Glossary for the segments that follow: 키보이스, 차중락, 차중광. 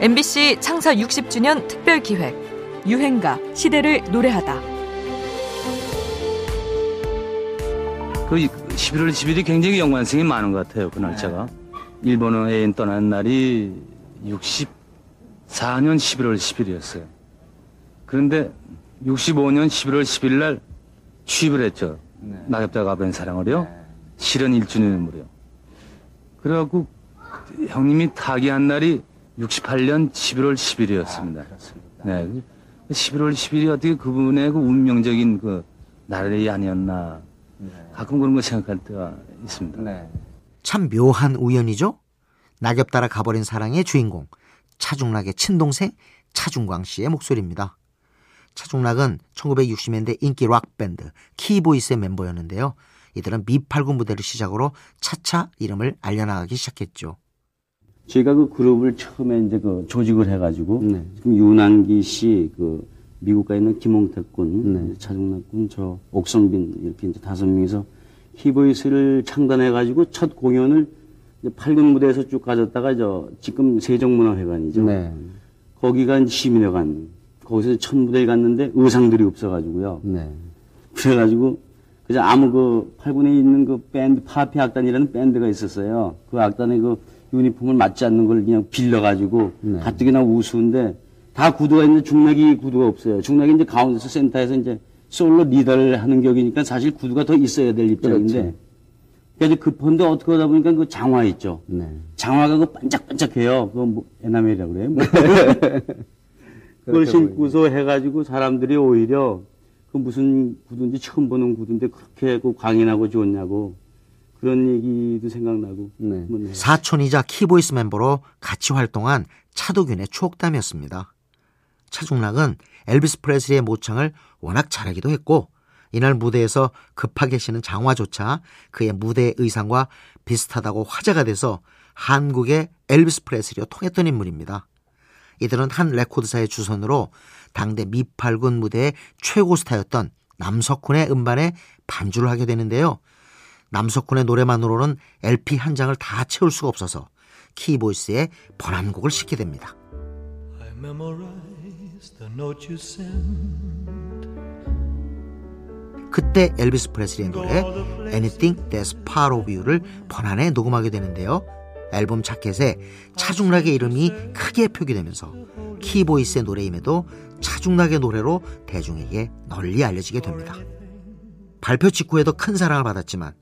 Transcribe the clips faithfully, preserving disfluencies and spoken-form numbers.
엠비씨 창사 육십 주년 특별기획 유행가 시대를 노래하다. 그 십일월 십일이 굉장히 연관성이 많은 것 같아요. 그 날짜가 네. 일본어 애인 떠난 날이 육십사년 십일월 십일이었어요 그런데 육십오년 십일월 십일 날 취입을 했죠. 네. 낙엽따라 가버린 사랑을요. 네. 실현 일주년물이요. 그래갖고 형님이 타기한 날이 육십팔년 십일월 십일이었습니다. 아, 네, 십일월 십일이 어떻게 그분의 그 운명적인 그 날이 아니었나. 네. 가끔 그런 거 생각할 때가 있습니다. 네. 참 묘한 우연이죠. 낙엽따라 가버린 사랑의 주인공 차중락의 친동생 차중광 씨의 목소리입니다. 차중락은 천구백육십년대 인기 락밴드 키보이스의 멤버였는데요. 이들은 미팔군 무대를 시작으로 차차 이름을 알려나가기 시작했죠. 저희가 그 그룹을 처음에 이제 그 조직을 해가지고, 네. 지금 유난기 씨, 그, 미국가 있는 김홍택 군, 네. 차중락 군, 저, 옥성빈, 이렇게 이제 다섯 명이서 키보이스를 창단해가지고 첫 공연을 이제 팔군 무대에서 쭉 가졌다가 저, 지금 세종문화회관이죠. 네. 거기가 시민회관. 거기서 첫 무대에 갔는데 의상들이 없어가지고요. 네. 그래가지고, 그저 아무 그 팔군에 있는 그 밴드, 파피 악단이라는 밴드가 있었어요. 그 악단에 그, 유니폼을 맞지 않는 걸 그냥 빌려가지고 네. 가뜩이나 우수인데 다 구두가 있는데 중락이 구두가 없어요. 중락이 이제 가운데서 센터에서 이제 솔로 리더를 하는 격이니까 사실 구두가 더 있어야 될 입장인데 그렇죠. 그래서 급한데 어떻게 하다 보니까 그 장화 있죠. 네. 장화가 그 반짝반짝해요. 그거 뭐 에나멜이라고 그래요. 뭐. 그걸 신고서 해가지고 사람들이 오히려 그 무슨 구두인지 처음 보는 구두인데 그렇게 그 광인하고 좋냐고. 그런 얘기도 생각나고. 네. 사촌이자 키보이스 멤버로 같이 활동한 차도균의 추억담이었습니다. 차중락은 엘비스 프레슬리의 모창을 워낙 잘하기도 했고 이날 무대에서 급하게 신은 장화조차 그의 무대 의상과 비슷하다고 화제가 돼서 한국의 엘비스 프레슬리와 통했던 인물입니다. 이들은 한 레코드사의 주선으로 당대 미팔군 무대의 최고 스타였던 남석훈의 음반에 반주를 하게 되는데요. 남석훈의 노래만으로는 엘피 한 장을 다 채울 수가 없어서 키보이스의 번안곡을 시키게 됩니다. I memorized the note you sent. 그때 엘비스 프레슬리의 노래 Anything That's Part of You를 번안에 녹음하게 되는데요. 앨범 자켓에 차중락의 이름이 크게 표기되면서 키보이스의 노래임에도 차중락의 노래로 대중에게 널리 알려지게 됩니다. 발표 직후에도 큰 사랑을 받았지만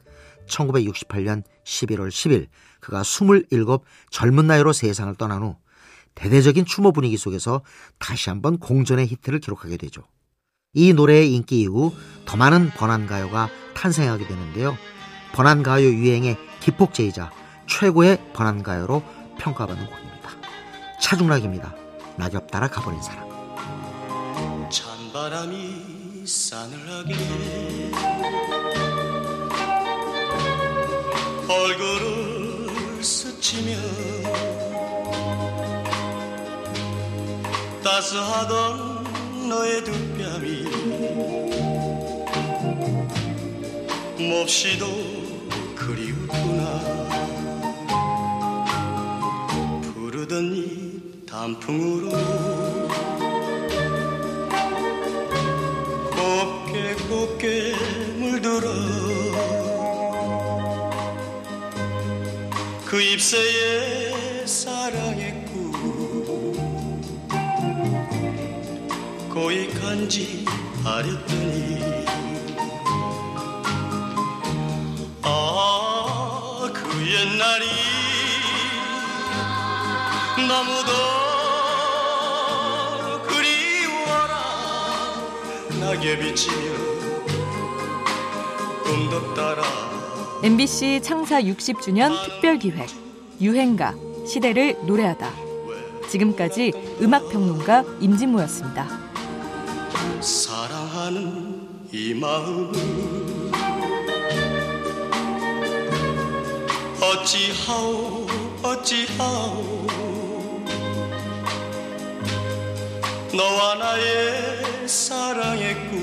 천구백육십팔년 십일월 십일 그가 스물일곱 젊은 나이로 세상을 떠난 후 대대적인 추모 분위기 속에서 다시 한번 공전의 히트를 기록하게 되죠. 이 노래의 인기 이후 더 많은 번안가요가 탄생하게 되는데요. 번안가요 유행의 기폭제이자 최고의 번안가요로 평가받는 곡입니다. 차중락입니다. 낙엽따라 가버린 사랑. 찬바람이 싸늘하게 얼굴을 스치며 따스하던 너의 두 뺨이 몹시도 그리웠구나. 부르던 이 단풍으로 곱게 곱게 물들어 그 입새에 사랑했고 고이 간직하렸더니 아, 그 옛날이 너무도 그리워라 낙엽이 지며 꿈도 따라. 엠비씨 창사 육십 주년 특별기획 유행가 시대를 노래하다. 지금까지 음악평론가 임진모였습니다. 사랑하는 이 마음 어찌하오 어찌하오 너와 나의 사랑의 꿈